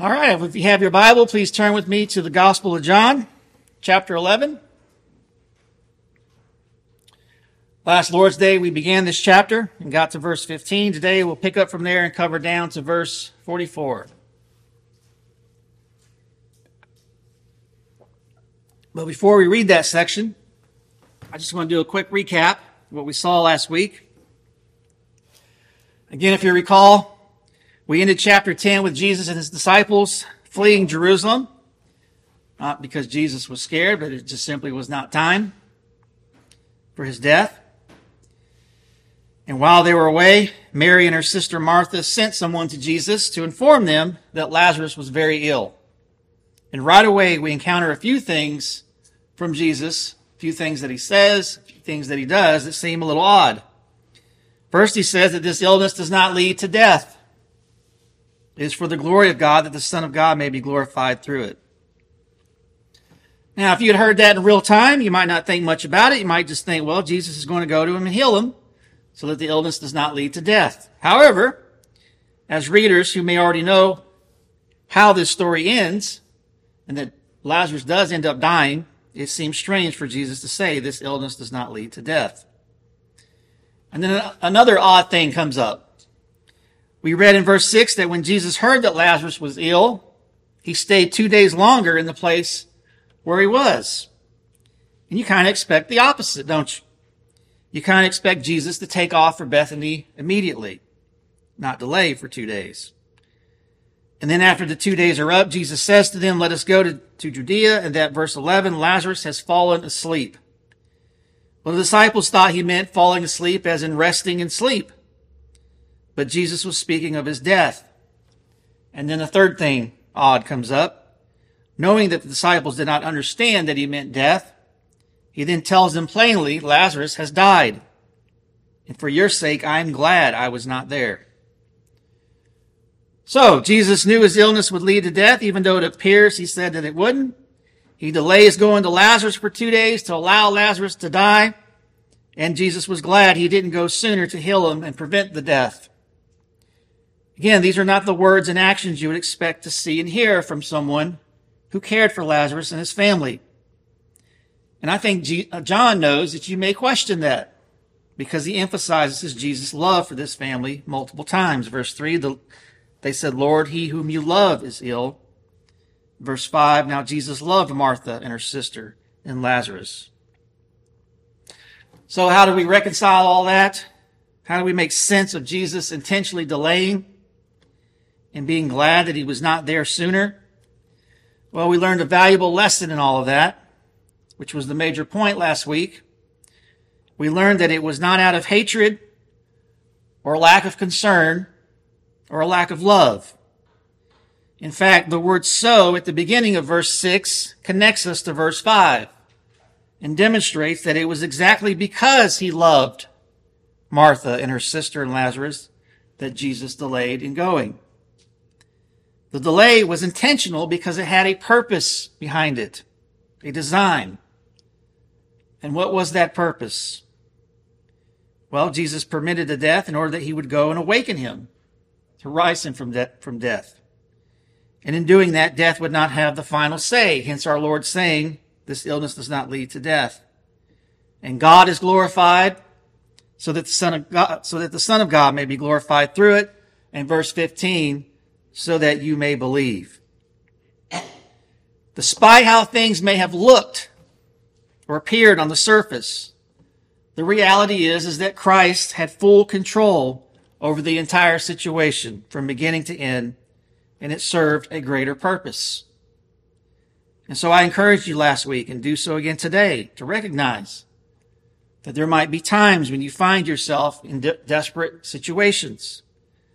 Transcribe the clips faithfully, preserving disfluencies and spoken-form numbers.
All right, if you have your Bible, please turn with me to the Gospel of John, chapter eleven. Last Lord's Day, we began this chapter and got to verse fifteen. Today, we'll pick up from there and cover down to verse forty-four. But before we read that section, I just want to do a quick recap of what we saw last week. Again, if you recall, we ended chapter ten with Jesus and his disciples fleeing Jerusalem, not because Jesus was scared, but it just simply was not time for his death. And while they were away, Mary and her sister Martha sent someone to Jesus to inform them that Lazarus was very ill. And right away, we encounter a few things from Jesus, a few things that he says, a few things that he does that seem a little odd. First, he says that this illness does not lead to death. It is for the glory of God, that the Son of God may be glorified through it. Now, if you had heard that in real time, you might not think much about it. You might just think, well, Jesus is going to go to him and heal him so that the illness does not lead to death. However, as readers who may already know how this story ends, and that Lazarus does end up dying, it seems strange for Jesus to say this illness does not lead to death. And then another odd thing comes up. We read in verse six that when Jesus heard that Lazarus was ill, he stayed two days longer in the place where he was. And you kind of expect the opposite, don't you? You kind of expect Jesus to take off for Bethany immediately, not delay for two days. And then after the two days are up, Jesus says to them, let us go to, to Judea. And that verse eleven, Lazarus has fallen asleep. Well, the disciples thought he meant falling asleep as in resting in sleep. But Jesus was speaking of his death. And then the third thing odd comes up. Knowing that the disciples did not understand that he meant death, he then tells them plainly, Lazarus has died. And for your sake, I am glad I was not there. So Jesus knew his illness would lead to death, even though it appears he said that it wouldn't. He delays going to Lazarus for two days to allow Lazarus to die. And Jesus was glad he didn't go sooner to heal him and prevent the death. Again, these are not the words and actions you would expect to see and hear from someone who cared for Lazarus and his family. And I think G- John knows that you may question that because he emphasizes his Jesus' love for this family multiple times. Verse three, the, they said, Lord, he whom you love is ill. Verse five, now Jesus loved Martha and her sister and Lazarus. So how do we reconcile all that? How do we make sense of Jesus intentionally delaying and being glad that he was not there sooner? Well, we learned a valuable lesson in all of that, which was the major point last week. We learned that it was not out of hatred or lack of concern or a lack of love. In fact, the word so at the beginning of verse six connects us to verse five and demonstrates that it was exactly because he loved Martha and her sister and Lazarus that Jesus delayed in going. The delay was intentional because it had a purpose behind it, a design. And what was that purpose? Well, Jesus permitted the death in order that he would go and awaken him, to rise him from, de- from death. And in doing that, death would not have the final say, hence our Lord saying, this illness does not lead to death. And God is glorified so that the Son of God, so that the Son of God may be glorified through it. And verse fifteen, so that you may believe. Despite how things may have looked or appeared on the surface, the reality is, is that Christ had full control over the entire situation from beginning to end, and it served a greater purpose. And so I encouraged you last week and do so again today to recognize that there might be times when you find yourself in de- desperate situations,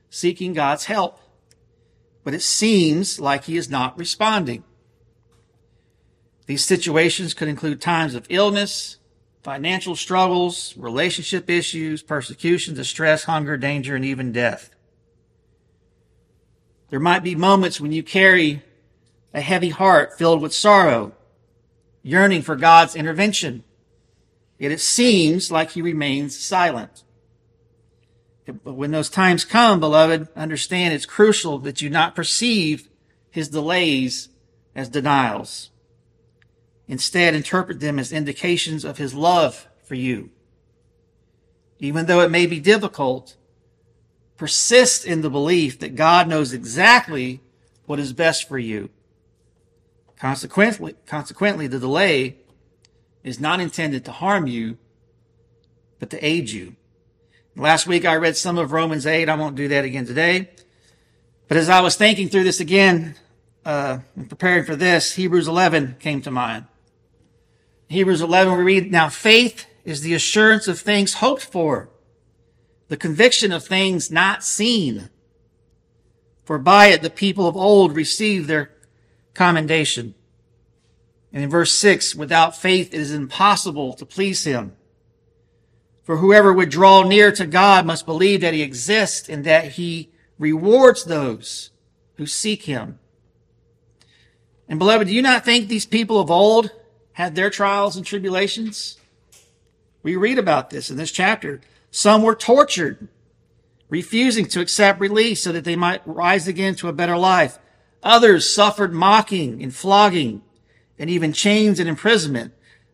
seeking God's help. But it seems like he is not responding. These situations could include times of illness, financial struggles, relationship issues, persecution, distress, hunger, danger, and even death. There might be moments when you carry a heavy heart filled with sorrow, yearning for God's intervention, yet it seems like he remains silent. But when those times come, beloved, understand it's crucial that you not perceive his delays as denials. Instead, interpret them as indications of his love for you. Even though it may be difficult, persist in the belief that God knows exactly what is best for you. Consequently, consequently, the delay is not intended to harm you, but to aid you. Last week I read some of Romans eight. I won't do that again today. But as I was thinking through this again, uh, and preparing for this, Hebrews eleven came to mind. Hebrews eleven, we read, "Now faith is the assurance of things hoped for, the conviction of things not seen. For by it the people of old received their commendation." And in verse six, "Without faith it is impossible to please him. For whoever would draw near to God must believe that he exists and that he rewards those who seek him." And beloved, do you not think these people of old had their trials and tribulations? We read about this in this chapter. Some were tortured, refusing to accept release so that they might rise again to a better life. Others suffered mocking and flogging and even chains and imprisonment.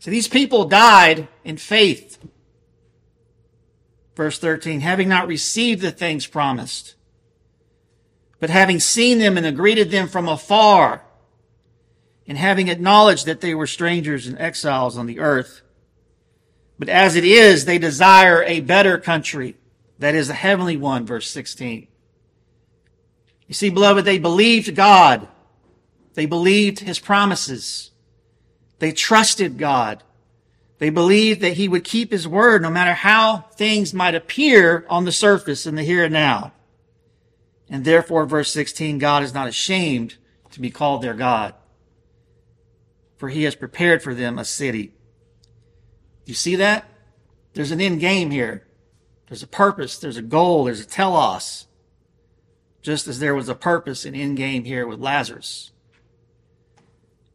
So these people died in faith. Verse thirteen, "Having not received the things promised, but having seen them and greeted them from afar, and having acknowledged that they were strangers and exiles on the earth. But as it is, they desire a better country, that is a heavenly one," verse sixteen. You see, beloved, they believed God. They believed his promises. They trusted God. They believed that he would keep his word no matter how things might appear on the surface in the here and now. And therefore, verse sixteen, "God is not ashamed to be called their God, for he has prepared for them a city." You see that? There's an end game here. There's a purpose. There's a goal. There's a telos. Just as there was a purpose and end game here with Lazarus.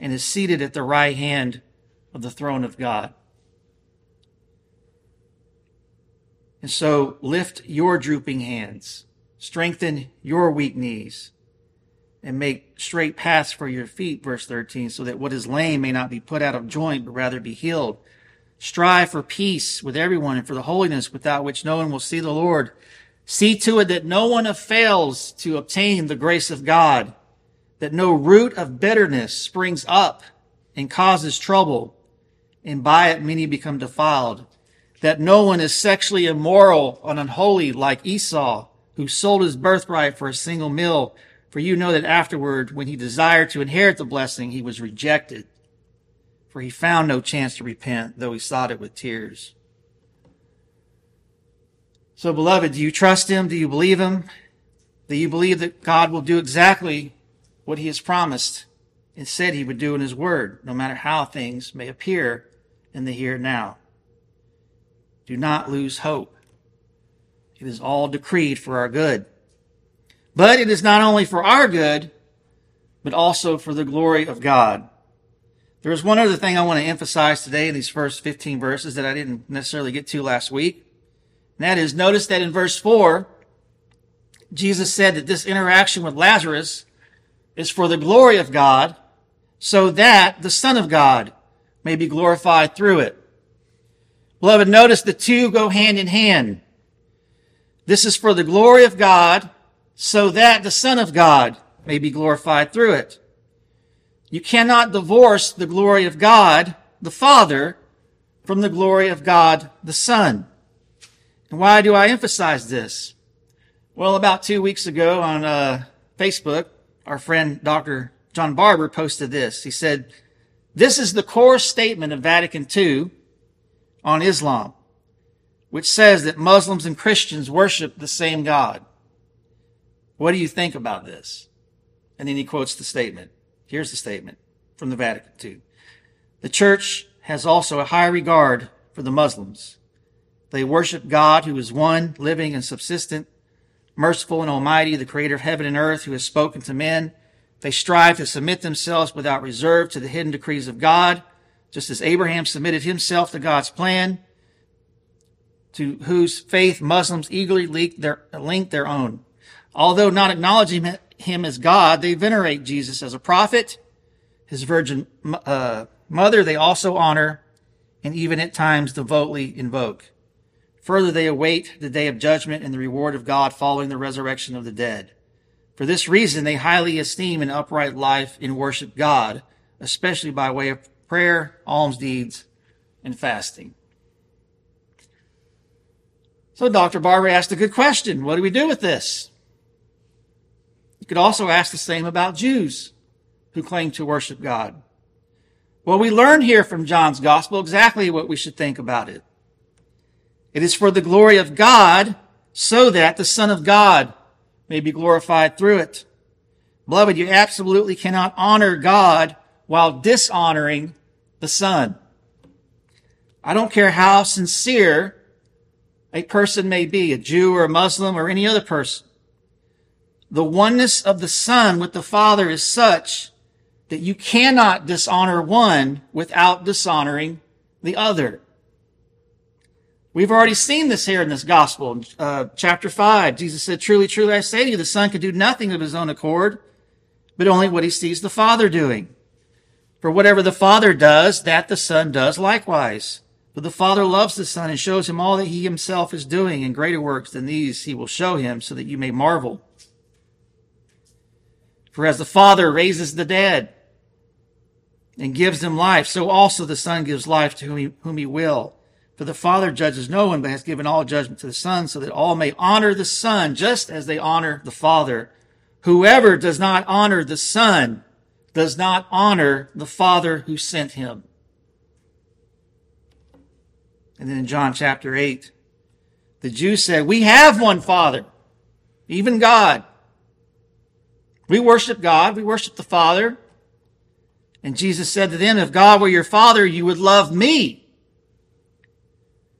and is seated at the right hand of the throne of God." And so lift your drooping hands, strengthen your weak knees, and make straight paths for your feet, verse thirteen, "so that what is lame may not be put out of joint, but rather be healed. Strive for peace with everyone and for the holiness without which no one will see the Lord. See to it that no one fails to obtain the grace of God, that no root of bitterness springs up and causes trouble, and by it many become defiled, that no one is sexually immoral and unholy like Esau, who sold his birthright for a single meal. For you know that afterward, when he desired to inherit the blessing, he was rejected, for he found no chance to repent, though he sought it with tears." So, beloved, do you trust him? Do you believe him? Do you believe that God will do exactly what he has promised and said he would do in his word, no matter how things may appear in the here and now? Do not lose hope. It is all decreed for our good. But it is not only for our good, but also for the glory of God. There is one other thing I want to emphasize today in these first fifteen verses that I didn't necessarily get to last week. And that is, notice that in verse four, Jesus said that this interaction with Lazarus is for the glory of God, so that the Son of God may be glorified through it. Beloved, notice the two go hand in hand. This is for the glory of God, so that the Son of God may be glorified through it. You cannot divorce the glory of God, the Father, from the glory of God, the Son. And why do I emphasize this? Well, about two weeks ago on uh, Facebook, our friend Doctor John Barber posted this. He said, "This is the core statement of Vatican Two on Islam, which says that Muslims and Christians worship the same God. What do you think about this?" And then he quotes the statement. Here's the statement from the Vatican Two. "The Church has also a high regard for the Muslims. They worship God, who is one, living and subsistent, merciful and almighty, the creator of heaven and earth, who has spoken to men. They strive to submit themselves without reserve to the hidden decrees of God, just as Abraham submitted himself to God's plan, to whose faith Muslims eagerly link their, link their own. Although not acknowledging him as God, they venerate Jesus as a prophet. His virgin uh, mother they also honor, and even at times devoutly invoke. Further, they await the day of judgment and the reward of God following the resurrection of the dead. For this reason, they highly esteem an upright life and worship God, especially by way of prayer, alms deeds, and fasting." So Doctor Barber asked a good question. What do we do with this? You could also ask the same about Jews who claim to worship God. Well, we learn here from John's gospel exactly what we should think about it. It is for the glory of God, so that the Son of God may be glorified through it. Beloved, you absolutely cannot honor God while dishonoring the Son. I don't care how sincere a person may be, a Jew or a Muslim or any other person. The oneness of the Son with the Father is such that you cannot dishonor one without dishonoring the other. We've already seen this here in this gospel. Uh, chapter five, Jesus said, "Truly, truly, I say to you, the Son can do nothing of his own accord, but only what he sees the Father doing. For whatever the Father does, that the Son does likewise. But the Father loves the Son and shows him all that he himself is doing, and greater works than these he will show him, so that you may marvel. For as the Father raises the dead and gives them life, so also the Son gives life to whom he, whom he will. For the Father judges no one, but has given all judgment to the Son, so that all may honor the Son, just as they honor the Father. Whoever does not honor the Son does not honor the Father who sent him." And then in John chapter eight, the Jews said, "We have one Father, even God. We worship God, we worship the Father." And Jesus said to them, "If God were your Father, you would love me.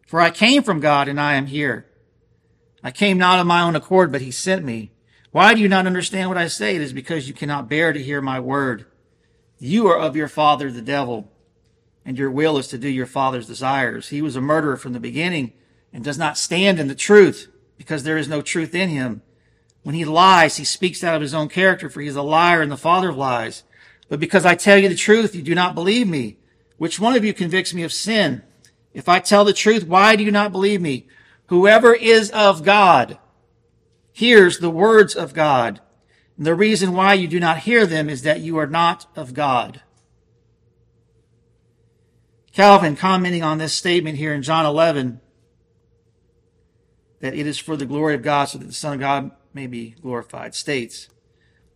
For I came from God, and I am here. I came not of my own accord, but he sent me. Why do you not understand what I say? It is because you cannot bear to hear my word. You are of your father, the devil, and your will is to do your father's desires. He was a murderer from the beginning and does not stand in the truth, because there is no truth in him. When he lies, he speaks out of his own character, for he is a liar and the father of lies. But because I tell you the truth, you do not believe me. Which one of you convicts me of sin? If I tell the truth, why do you not believe me? Whoever is of God hears the words of God. And the reason why you do not hear them is that you are not of God." Calvin, commenting on this statement here in John eleven, that it is for the glory of God, so that the Son of God may be glorified, states,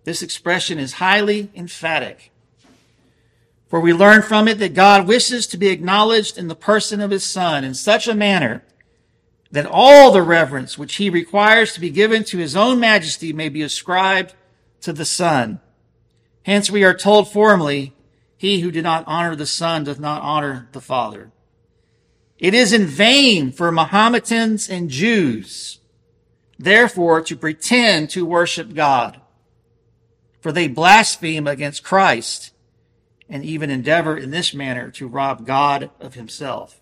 "This expression is highly emphatic. For we learn from it that God wishes to be acknowledged in the person of his Son in such a manner that all the reverence which he requires to be given to his own majesty may be ascribed to the Son. Hence we are told formally, he who did not honor the Son does not honor the Father. It is in vain for Mohammedans and Jews, therefore, to pretend to worship God, for they blaspheme against Christ, and even endeavor in this manner to rob God of himself."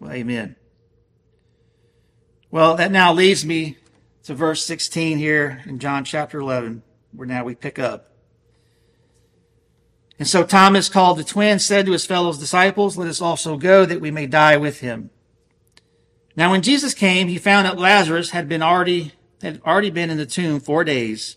Well, amen. Well, that now leads me to verse sixteen here in John chapter eleven, where now we pick up. "And so Thomas, called the twin, said to his fellow disciples, 'Let us also go, that we may die with him.' Now when Jesus came, he found that Lazarus had been already, had already been in the tomb four days.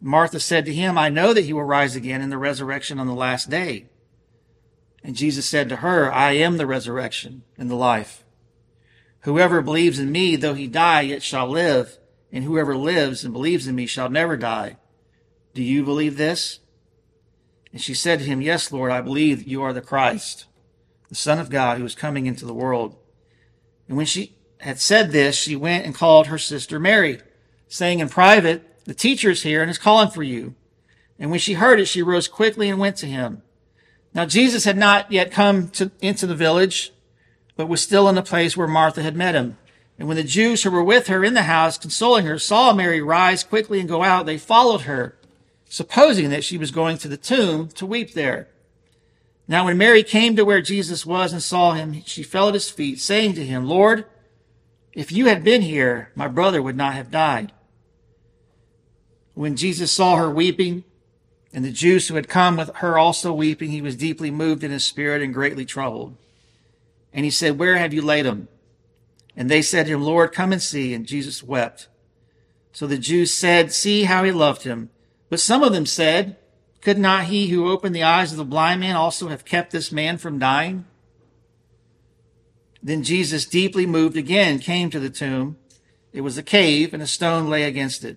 Martha said to him, "I know that he will rise again in the resurrection on the last day." And Jesus said to her, "I am the resurrection and the life. Whoever believes in me, though he die, yet shall live. And whoever lives and believes in me shall never die. Do you believe this?" And she said to him, "Yes, Lord, I believe that you are the Christ, the Son of God, who is coming into the world." And when she had said this, she went and called her sister Mary, saying in private, "The teacher is here and is calling for you." And when she heard it, she rose quickly and went to him. Now Jesus had not yet come to, into the village, but was still in the place where Martha had met him. And when the Jews who were with her in the house, consoling her, saw Mary rise quickly and go out, they followed her, supposing that she was going to the tomb to weep there. Now when Mary came to where Jesus was and saw him, she fell at his feet, saying to him, "Lord, if you had been here, my brother would not have died." When Jesus saw her weeping, and the Jews who had come with her also weeping, he was deeply moved in his spirit and greatly troubled. And he said, "Where have you laid him?" And they said to him, "Lord, come and see." And Jesus wept. So the Jews said, "See how he loved him." But some of them said, "Could not he who opened the eyes of the blind man also have kept this man from dying?" Then Jesus, deeply moved again, came to the tomb. It was a cave, and a stone lay against it.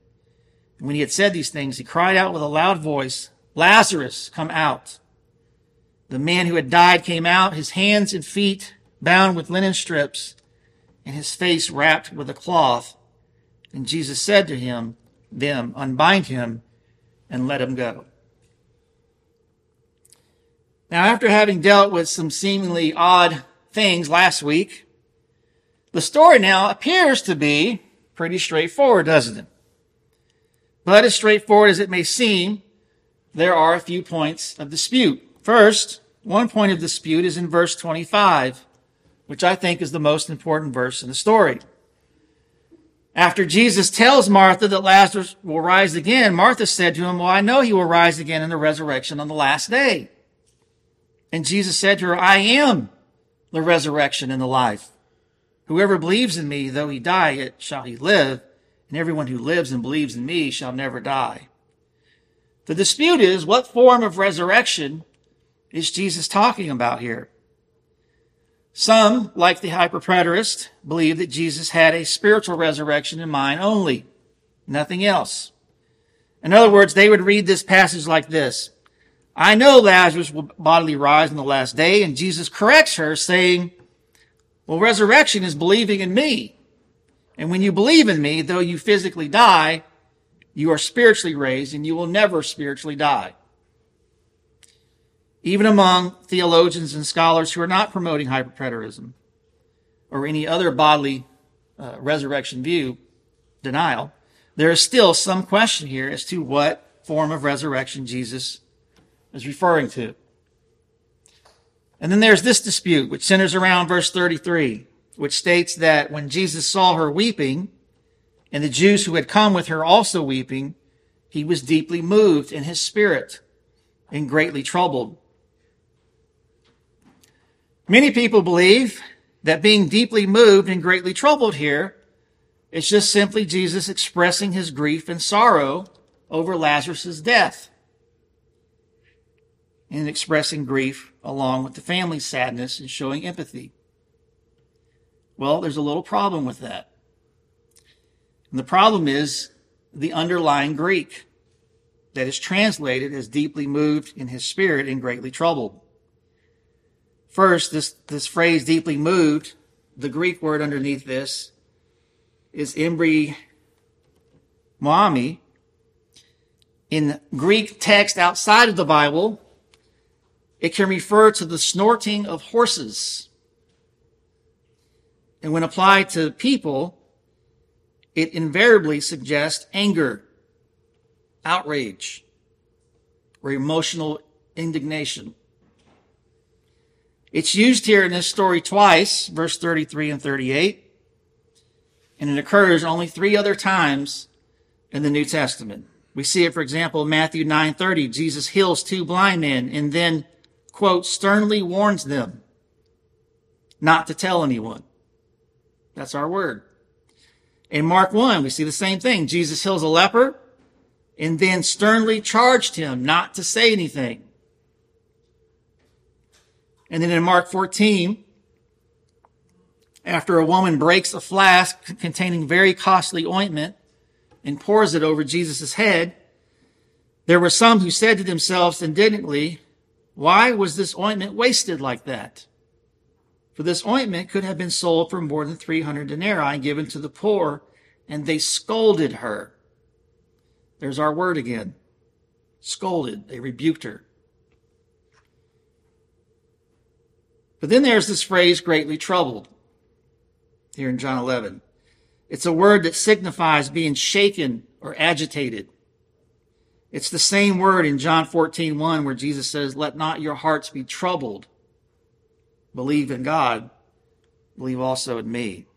And when he had said these things, he cried out with a loud voice, "Lazarus, come out." The man who had died came out, his hands and feet bound with linen strips, and his face wrapped with a cloth. And Jesus said to him, them, "Unbind him and let him go." Now, after having dealt with some seemingly odd things last week, the story now appears to be pretty straightforward, doesn't it? But as straightforward as it may seem, there are a few points of dispute. First, one point of dispute is in verse twenty-five, which I think is the most important verse in the story. After Jesus tells Martha that Lazarus will rise again, Martha said to him, "Well, I know he will rise again in the resurrection on the last day." And Jesus said to her, "I am the resurrection and the life. Whoever believes in me, though he die, yet shall he live. And everyone who lives and believes in me shall never die." The dispute is, what form of resurrection is Jesus talking about here? Some, like the hyperpreterist, believe that Jesus had a spiritual resurrection in mind only, nothing else. In other words, they would read this passage like this: "I know Lazarus will bodily rise on the last day," and Jesus corrects her, saying, "Well, resurrection is believing in me. And when you believe in me, though you physically die, you are spiritually raised, and you will never spiritually die." Even among theologians and scholars who are not promoting hyperpreterism or any other bodily uh, resurrection view denial, there is still some question here as to what form of resurrection Jesus is referring to. And then there's this dispute, which centers around verse thirty-three, which states that when Jesus saw her weeping, and the Jews who had come with her also weeping, he was deeply moved in his spirit and greatly troubled. Many people believe that being deeply moved and greatly troubled here is just simply Jesus expressing his grief and sorrow over Lazarus' death, and expressing grief along with the family's sadness and showing empathy. Well, there's a little problem with that. And the problem is the underlying Greek. that is translated as deeply moved in his spirit and greatly troubled. First, this, this phrase deeply moved, the Greek word underneath this is embryomami. In Greek text outside of the Bible, it can refer to the snorting of horses. And when applied to people, it invariably suggests anger, outrage, or emotional indignation. It's used here in this story twice, verse thirty-three and thirty-eight, and it occurs only three other times in the New Testament. We see it, for example, in Matthew nine thirty, Jesus heals two blind men and then, quote, sternly warns them not to tell anyone. That's our word. In Mark one, we see the same thing. Jesus heals a leper and then sternly charged him not to say anything. And then in Mark fourteen, after a woman breaks a flask containing very costly ointment and pours it over Jesus' head, there were some who said to themselves indignantly, why was this ointment wasted like that? For this ointment could have been sold for more than three hundred denarii and given to the poor, and they scolded her. There's our word again. Scolded. They rebuked her. But then there's this phrase, greatly troubled, here in John eleven. It's a word that signifies being shaken or agitated. It's the same word in John fourteen one where Jesus says, let not your hearts be troubled. Believe in God, believe also in me.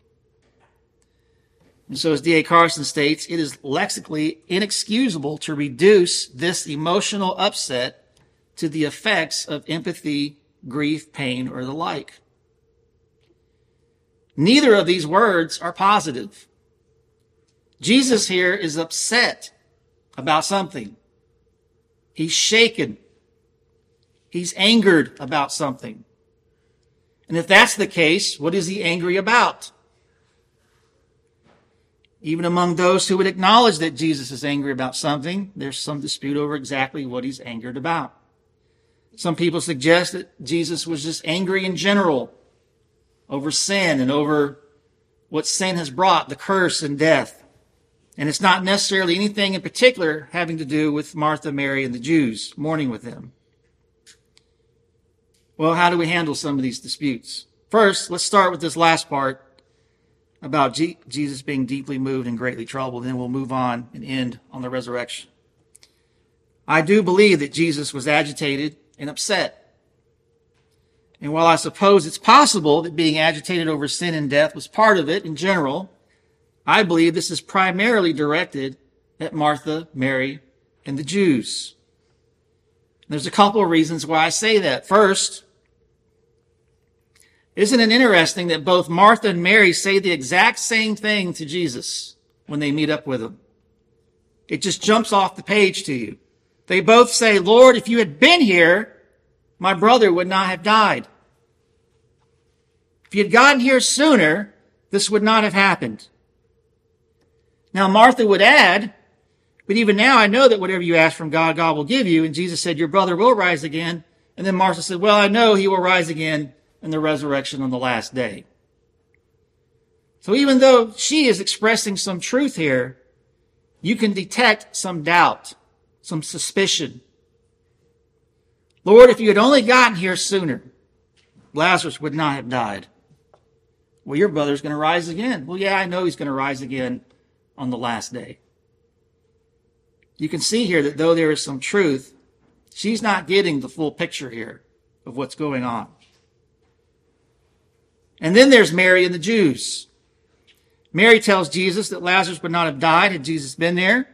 And so as D A Carson states, it is lexically inexcusable to reduce this emotional upset to the effects of empathy, grief, pain, or the like. Neither of these words are positive. Jesus here is upset about something. He's shaken. He's angered about something. And if that's the case, what is he angry about? Even among those who would acknowledge that Jesus is angry about something, there's some dispute over exactly what he's angered about. Some people suggest that Jesus was just angry in general over sin and over what sin has brought, the curse and death. And it's not necessarily anything in particular having to do with Martha, Mary, and the Jews mourning with him. Well, how do we handle some of these disputes? First, let's start with this last part about G- Jesus being deeply moved and greatly troubled. Then we'll move on and end on the resurrection. I do believe that Jesus was agitated and upset. And while I suppose it's possible that being agitated over sin and death was part of it in general, I believe this is primarily directed at Martha, Mary, and the Jews. There's a couple of reasons why I say that. First, isn't it interesting that both Martha and Mary say the exact same thing to Jesus when they meet up with him? It just jumps off the page to you. They both say, Lord, if you had been here, my brother would not have died. If you had gotten here sooner, this would not have happened. Now, Martha would add, but even now I know that whatever you ask from God, God will give you. And Jesus said, your brother will rise again. And then Martha said, well, I know he will rise again in the resurrection on the last day. So even though she is expressing some truth here, you can detect some doubt, some suspicion. Lord, if you had only gotten here sooner, Lazarus would not have died. Well, your brother's going to rise again. Well, yeah, I know he's going to rise again on the last day. You can see here that though there is some truth, she's not getting the full picture here of what's going on. And then there's Mary and the Jews. Mary tells Jesus that Lazarus would not have died had Jesus been there.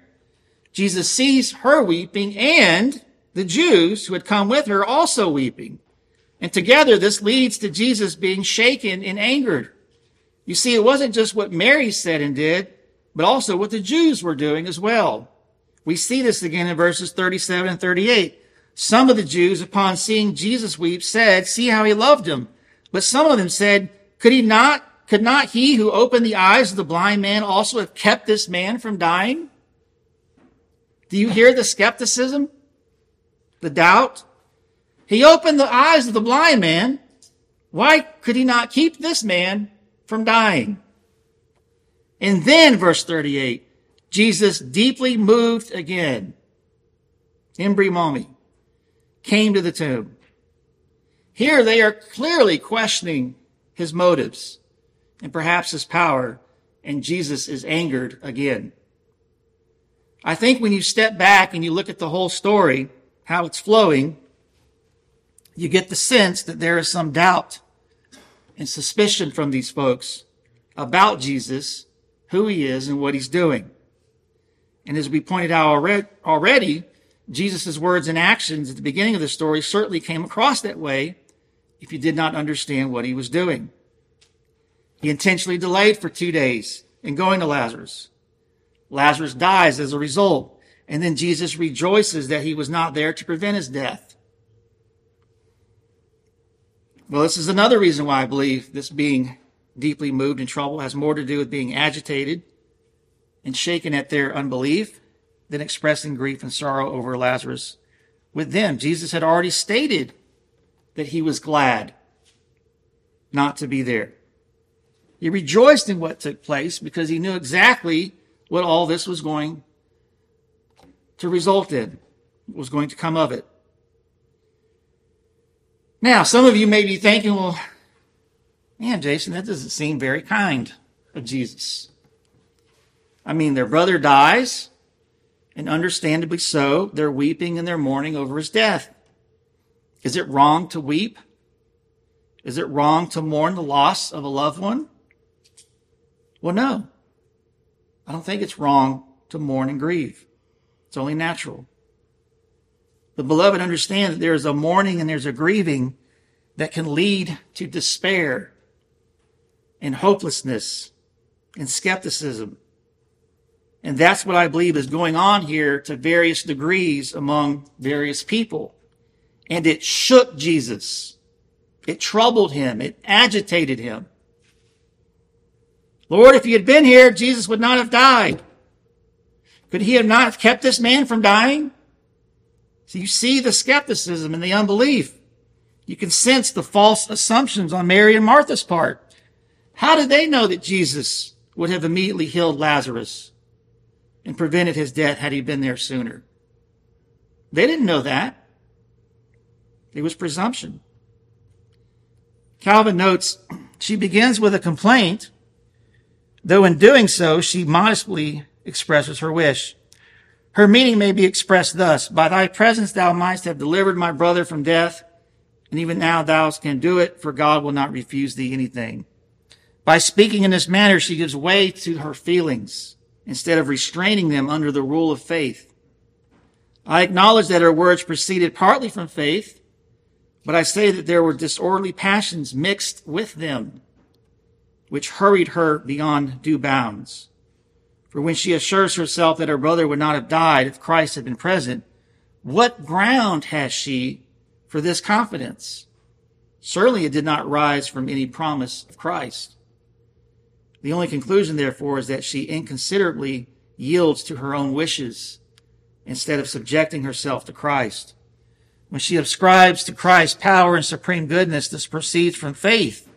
Jesus sees her weeping and the Jews who had come with her also weeping. And together this leads to Jesus being shaken and angered. You see, it wasn't just what Mary said and did, but also what the Jews were doing as well. We see this again in verses thirty-seven and thirty-eight. Some of the Jews, upon seeing Jesus weep, said, see how he loved him. But some of them said, could he not, could not he who opened the eyes of the blind man also have kept this man from dying? Do you hear the skepticism? The doubt? He opened the eyes of the blind man. Why could he not keep this man from dying? And then, verse thirty-eight, Jesus, deeply moved again, embrimami, came to the tomb. Here they are clearly questioning his motives and perhaps his power, and Jesus is angered again. I think when you step back and you look at the whole story, how it's flowing, you get the sense that there is some doubt and suspicion from these folks about Jesus, who he is, and what he's doing. And as we pointed out already, Jesus' words and actions at the beginning of the story certainly came across that way if you did not understand what he was doing. He intentionally delayed for two days in going to Lazarus. Lazarus dies as a result, and then Jesus rejoices that he was not there to prevent his death. Well, this is another reason why I believe this being deeply moved and troubled has more to do with being agitated and shaken at their unbelief than expressing grief and sorrow over Lazarus with them. Jesus had already stated that he was glad not to be there. He rejoiced in what took place because he knew exactly what all this was going to result in, what was going to come of it. Now, some of you may be thinking, well, man, Jason, that doesn't seem very kind of Jesus. I mean, their brother dies, and understandably so, they're weeping and they're mourning over his death. Is it wrong to weep? Is it wrong to mourn the loss of a loved one? Well, no. I don't think it's wrong to mourn and grieve. It's only natural. The beloved understand that there is a mourning and there's a grieving that can lead to despair and hopelessness and skepticism. And that's what I believe is going on here to various degrees among various people. And it shook Jesus. It troubled him. It agitated him. Lord, if you had been here, Jesus would not have died. Could he have not have kept this man from dying? So you see the skepticism and the unbelief. You can sense the false assumptions on Mary and Martha's part. How did they know that Jesus would have immediately healed Lazarus and prevented his death had he been there sooner? They didn't know that. It was presumption. Calvin notes, she begins with a complaint, though in doing so, she modestly expresses her wish. Her meaning may be expressed thus, by thy presence thou mightst have delivered my brother from death, and even now thou can do it, for God will not refuse thee anything. By speaking in this manner, she gives way to her feelings, instead of restraining them under the rule of faith. I acknowledge that her words proceeded partly from faith, but I say that there were disorderly passions mixed with them, which hurried her beyond due bounds. For when she assures herself that her brother would not have died if Christ had been present, what ground has she for this confidence? Certainly it did not rise from any promise of Christ. The only conclusion, therefore, is that she inconsiderately yields to her own wishes instead of subjecting herself to Christ. When she ascribes to Christ power and supreme goodness, this proceeds from faith.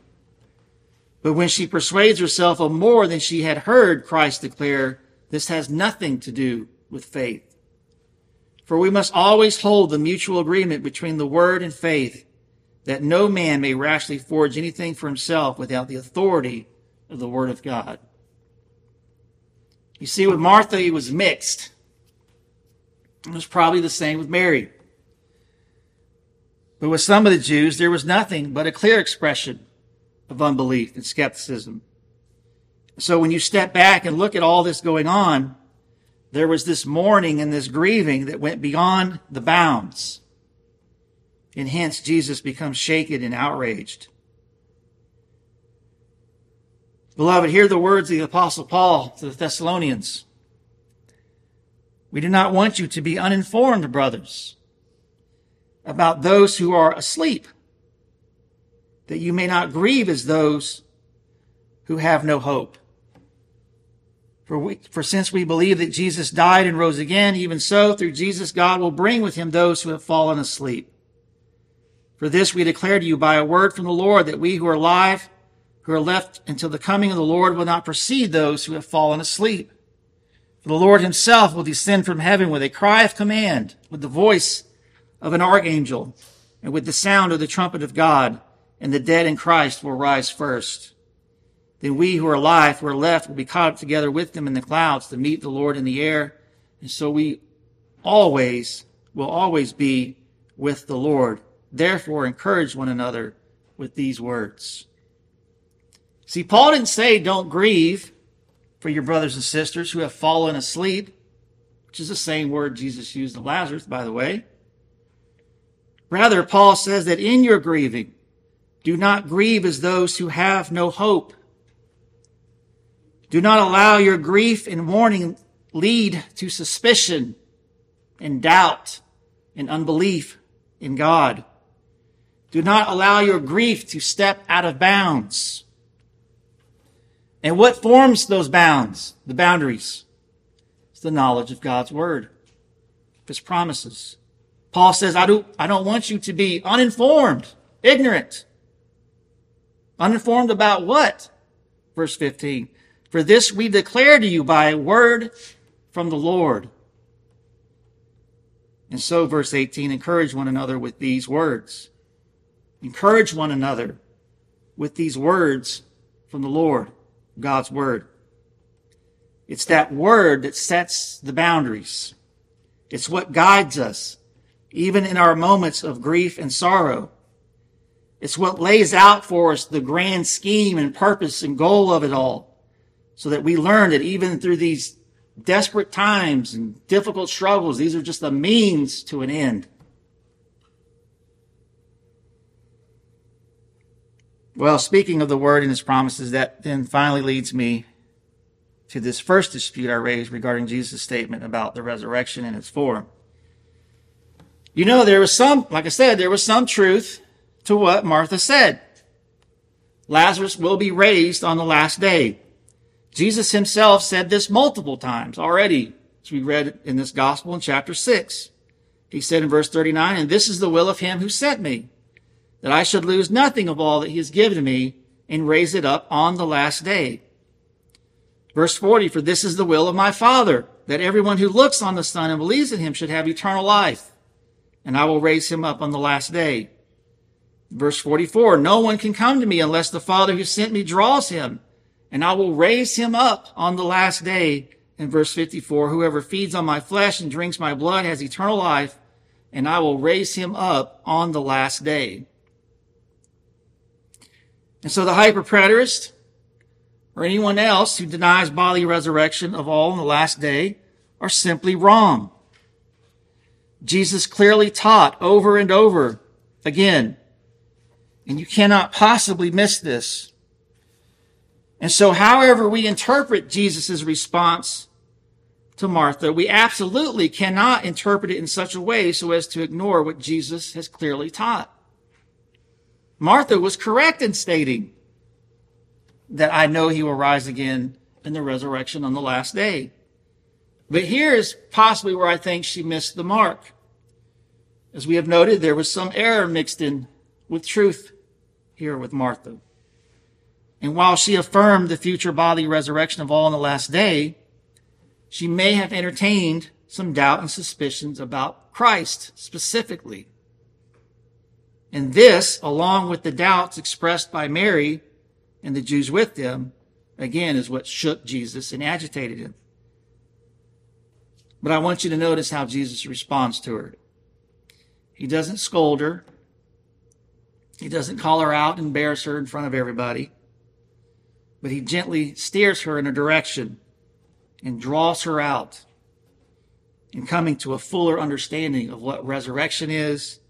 But when she persuades herself of more than she had heard Christ declare, this has nothing to do with faith. For we must always hold the mutual agreement between the word and faith, that no man may rashly forge anything for himself without the authority of the word of God. You see, with Martha, it was mixed. It was probably the same with Mary. But with some of the Jews, there was nothing but a clear expression of unbelief and skepticism. So when you step back and look at all this going on, there was this mourning and this grieving that went beyond the bounds. And hence, Jesus becomes shaken and outraged. Beloved, hear the words of the Apostle Paul to the Thessalonians. We do not want you to be uninformed, brothers, about those who are asleep, that you may not grieve as those who have no hope. For, we, for since we believe that Jesus died and rose again, even so, through Jesus, God will bring with him those who have fallen asleep. For this we declare to you by a word from the Lord, that we who are alive, who are left until the coming of the Lord, will not precede those who have fallen asleep. For the Lord himself will descend from heaven with a cry of command, with the voice of an archangel, and with the sound of the trumpet of God, and the dead in Christ will rise first. Then we who are alive, who are left, will be caught up together with them in the clouds to meet the Lord in the air. And so we always will always be with the Lord. Therefore, encourage one another with these words. See, Paul didn't say don't grieve for your brothers and sisters who have fallen asleep, which is the same word Jesus used of Lazarus, by the way. Rather, Paul says that in your grieving, do not grieve as those who have no hope. Do not allow your grief and mourning lead to suspicion and doubt and unbelief in God. Do not allow your grief to step out of bounds. And what forms those bounds, the boundaries? It's the knowledge of God's word, of his promises. Paul says, I do, I don't want you to be uninformed, ignorant. Uninformed about what? Verse fifteen. For this we declare to you by a word from the Lord. And so, verse eighteen, encourage one another with these words. Encourage one another with these words from the Lord, God's word. It's that word that sets the boundaries. It's what guides us, even in our moments of grief and sorrow. It's what lays out for us the grand scheme and purpose and goal of it all. So that we learn that even through these desperate times and difficult struggles, these are just the means to an end. Well, speaking of the word and his promises, that then finally leads me to this first dispute I raised regarding Jesus' statement about the resurrection in its form. You know, there was some, like I said, there was some truth to what Martha said. Lazarus will be raised on the last day. Jesus himself said this multiple times already, as we read in this gospel in chapter six. He said in verse thirty-nine, and this is the will of him who sent me, that I should lose nothing of all that he has given me and raise it up on the last day. Verse forty, for this is the will of my Father, that everyone who looks on the Son and believes in him should have eternal life, and I will raise him up on the last day. Verse forty-four, no one can come to me unless the Father who sent me draws him, and I will raise him up on the last day. In verse fifty-four, whoever feeds on my flesh and drinks my blood has eternal life, and I will raise him up on the last day. And so the hyperpreterist, or anyone else who denies bodily resurrection of all in the last day, are simply wrong. Jesus clearly taught over and over again, and you cannot possibly miss this. And so however we interpret Jesus' response to Martha, we absolutely cannot interpret it in such a way so as to ignore what Jesus has clearly taught. Martha was correct in stating that I know he will rise again in the resurrection on the last day. But here is possibly where I think she missed the mark. As we have noted, there was some error mixed in with truth here with Martha. And while she affirmed the future bodily resurrection of all in the last day, she may have entertained some doubt and suspicions about Christ specifically. And this, along with the doubts expressed by Mary and the Jews with them, again, is what shook Jesus and agitated him. But I want you to notice how Jesus responds to her. He doesn't scold her. He doesn't call her out and embarrass her in front of everybody. But he gently steers her in a direction and draws her out in coming to a fuller understanding of what resurrection is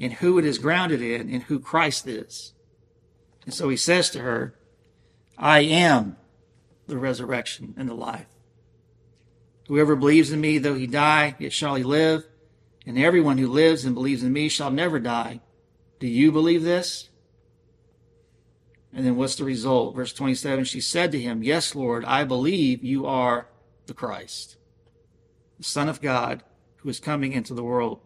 and who it is grounded in and who Christ is. And so he says to her, I am the resurrection and the life. Whoever believes in me, though he die, yet shall he live. And everyone who lives and believes in me shall never die. Do you believe this? And then what's the result? Verse twenty-seven, she said to him, "Yes, Lord, I believe you are the Christ, the Son of God, who is coming into the world."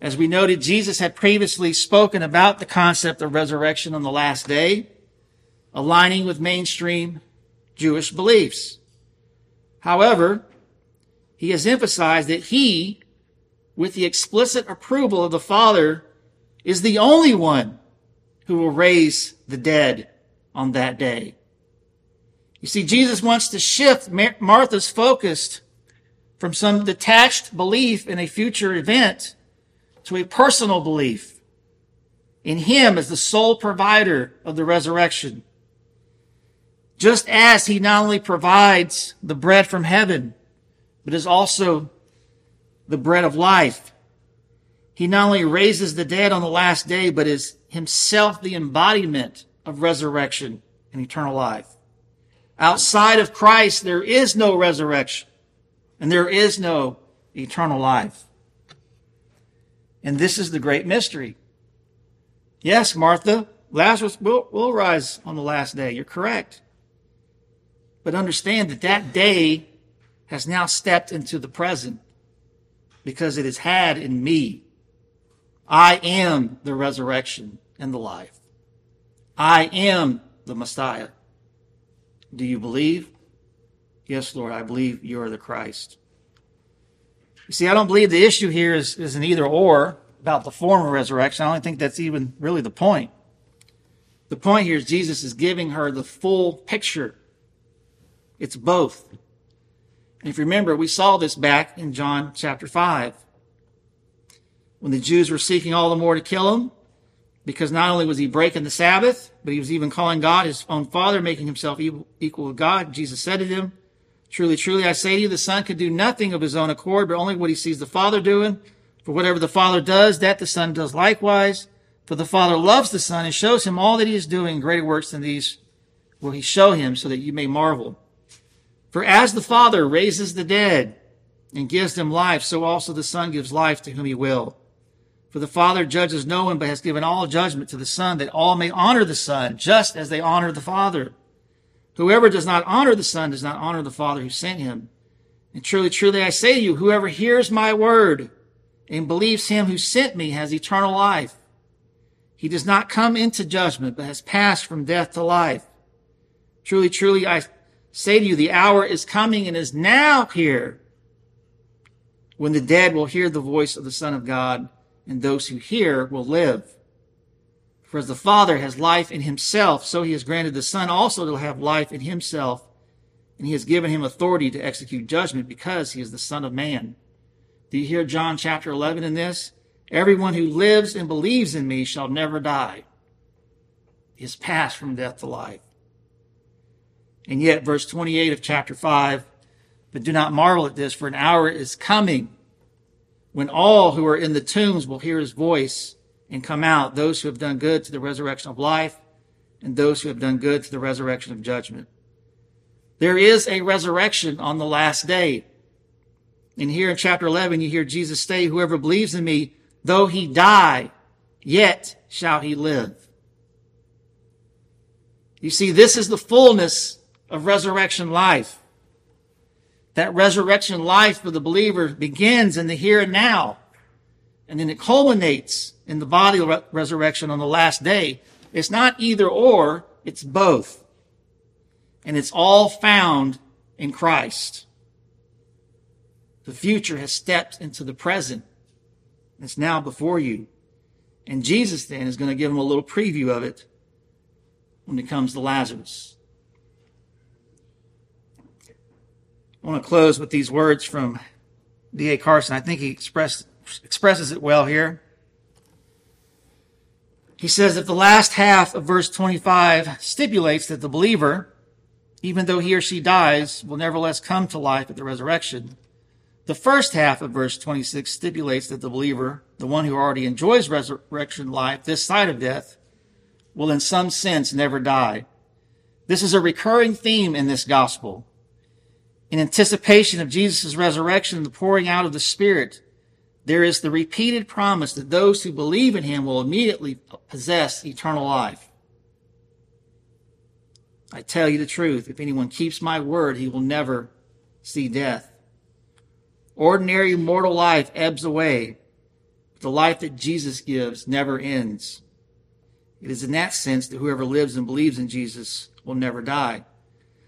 As we noted, Jesus had previously spoken about the concept of resurrection on the last day, aligning with mainstream Jewish beliefs. However, he has emphasized that he, with the explicit approval of the Father, is the only one who will raise the dead on that day. You see, Jesus wants to shift Martha's focus from some detached belief in a future event to a personal belief in him as the sole provider of the resurrection. Just as he not only provides the bread from heaven, but is also the bread of life. He not only raises the dead on the last day, but is himself the embodiment of resurrection and eternal life. Outside of Christ, there is no resurrection, and there is no eternal life. And this is the great mystery. Yes, Martha, Lazarus will, will rise on the last day. You're correct. But understand that that day has now stepped into the present because it is had in me. I am the resurrection and the life. I am the Messiah. Do you believe? Yes, Lord, I believe you are the Christ. You see, I don't believe the issue here is, is an either or about the form of resurrection. I don't think that's even really the point. The point here is Jesus is giving her the full picture. It's both. And if you remember, we saw this back in John chapter five, when the Jews were seeking all the more to kill him, because not only was he breaking the Sabbath, but he was even calling God his own Father, making himself equal with God. Jesus said to them, "Truly, truly, I say to you, the Son could do nothing of his own accord, but only what he sees the Father doing. For whatever the Father does, that the Son does likewise. For the Father loves the Son and shows him all that he is doing. Greater works than these will he show him, so that you may marvel. For as the Father raises the dead and gives them life, so also the Son gives life to whom he will. For the Father judges no one, but has given all judgment to the Son, that all may honor the Son, just as they honor the Father. Whoever does not honor the Son does not honor the Father who sent him. And truly, truly, I say to you, whoever hears my word and believes him who sent me has eternal life. He does not come into judgment, but has passed from death to life. Truly, truly, I say to you, the hour is coming and is now here when the dead will hear the voice of the Son of God, and those who hear will live. For as the Father has life in himself, so he has granted the Son also to have life in himself, and he has given him authority to execute judgment, because he is the Son of Man." Do you hear John chapter eleven in this? "Everyone who lives and believes in me shall never die." He has passed from death to life. And yet, verse twenty-eight of chapter five, "But do not marvel at this, for an hour is coming when all who are in the tombs will hear his voice and come out, those who have done good to the resurrection of life, and those who have done good to the resurrection of judgment." There is a resurrection on the last day. And here in chapter eleven, you hear Jesus say, "Whoever believes in me, though he die, yet shall he live." You see, this is the fullness of resurrection life. That resurrection life for the believer begins in the here and now, and then it culminates in the bodily re- resurrection on the last day. It's not either or, it's both. And it's all found in Christ. The future has stepped into the present. It's now before you. And Jesus then is going to give him a little preview of it when it comes to Lazarus. I want to close with these words from D A Carson. I think he expressed, expresses it well here. He says that the last half of verse twenty-five stipulates that the believer, even though he or she dies, will nevertheless come to life at the resurrection. The first half of verse twenty-six stipulates that the believer, the one who already enjoys resurrection life, this side of death, will in some sense never die. This is a recurring theme in this gospel. In anticipation of Jesus' resurrection and the pouring out of the Spirit, there is the repeated promise that those who believe in him will immediately possess eternal life. I tell you the truth, if anyone keeps my word, he will never see death. Ordinary mortal life ebbs away, but the life that Jesus gives never ends. It is in that sense that whoever lives and believes in Jesus will never die.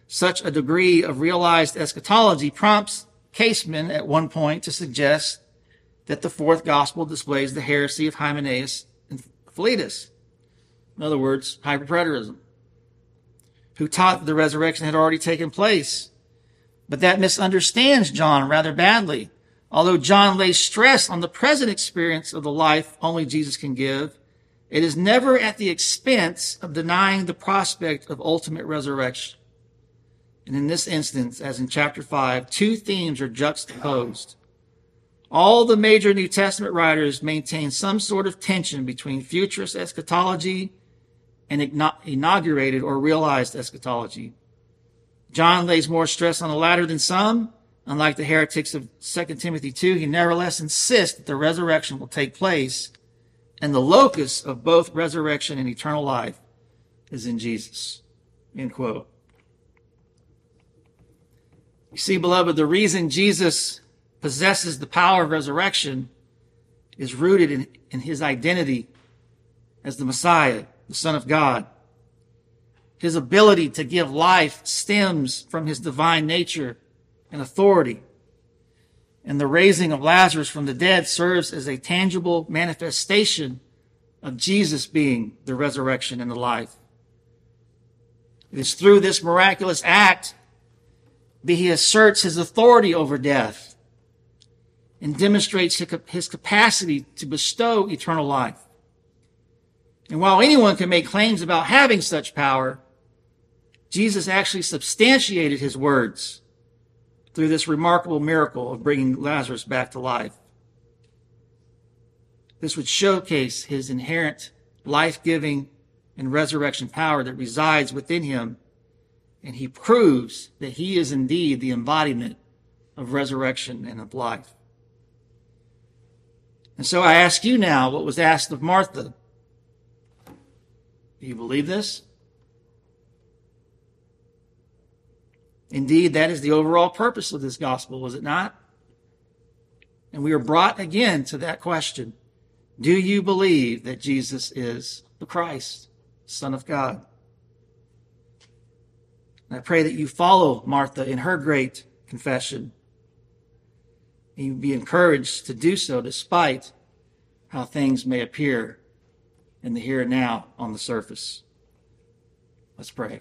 Such a degree of realized eschatology prompts Caseman at one point to suggest that the fourth gospel displays the heresy of Hymenaeus and Philetus. In other words, hyperpreterism, who taught that the resurrection had already taken place. But that misunderstands John rather badly. Although John lays stress on the present experience of the life only Jesus can give, it is never at the expense of denying the prospect of ultimate resurrection. And in this instance, as in chapter five, two themes are juxtaposed. All the major New Testament writers maintain some sort of tension between futurist eschatology and inaugurated or realized eschatology. John lays more stress on the latter than some. Unlike the heretics of Second Timothy two, he nevertheless insists that the resurrection will take place, and the locus of both resurrection and eternal life is in Jesus. End quote. You see, beloved, the reason Jesus possesses the power of resurrection is rooted in, in his identity as the Messiah, the Son of God. His ability to give life stems from his divine nature and authority. And the raising of Lazarus from the dead serves as a tangible manifestation of Jesus being the resurrection and the life. It is through this miraculous act that he asserts his authority over death and demonstrates his capacity to bestow eternal life. And while anyone can make claims about having such power, Jesus actually substantiated his words through this remarkable miracle of bringing Lazarus back to life. This would showcase his inherent life-giving and resurrection power that resides within him, and he proves that he is indeed the embodiment of resurrection and of life. And so I ask you now what was asked of Martha. Do you believe this? Indeed, that is the overall purpose of this gospel, was it not? And we are brought again to that question. Do you believe that Jesus is the Christ, Son of God? And I pray that you follow Martha in her great confession. And you be encouraged to do so despite how things may appear in the here and now on the surface. Let's pray.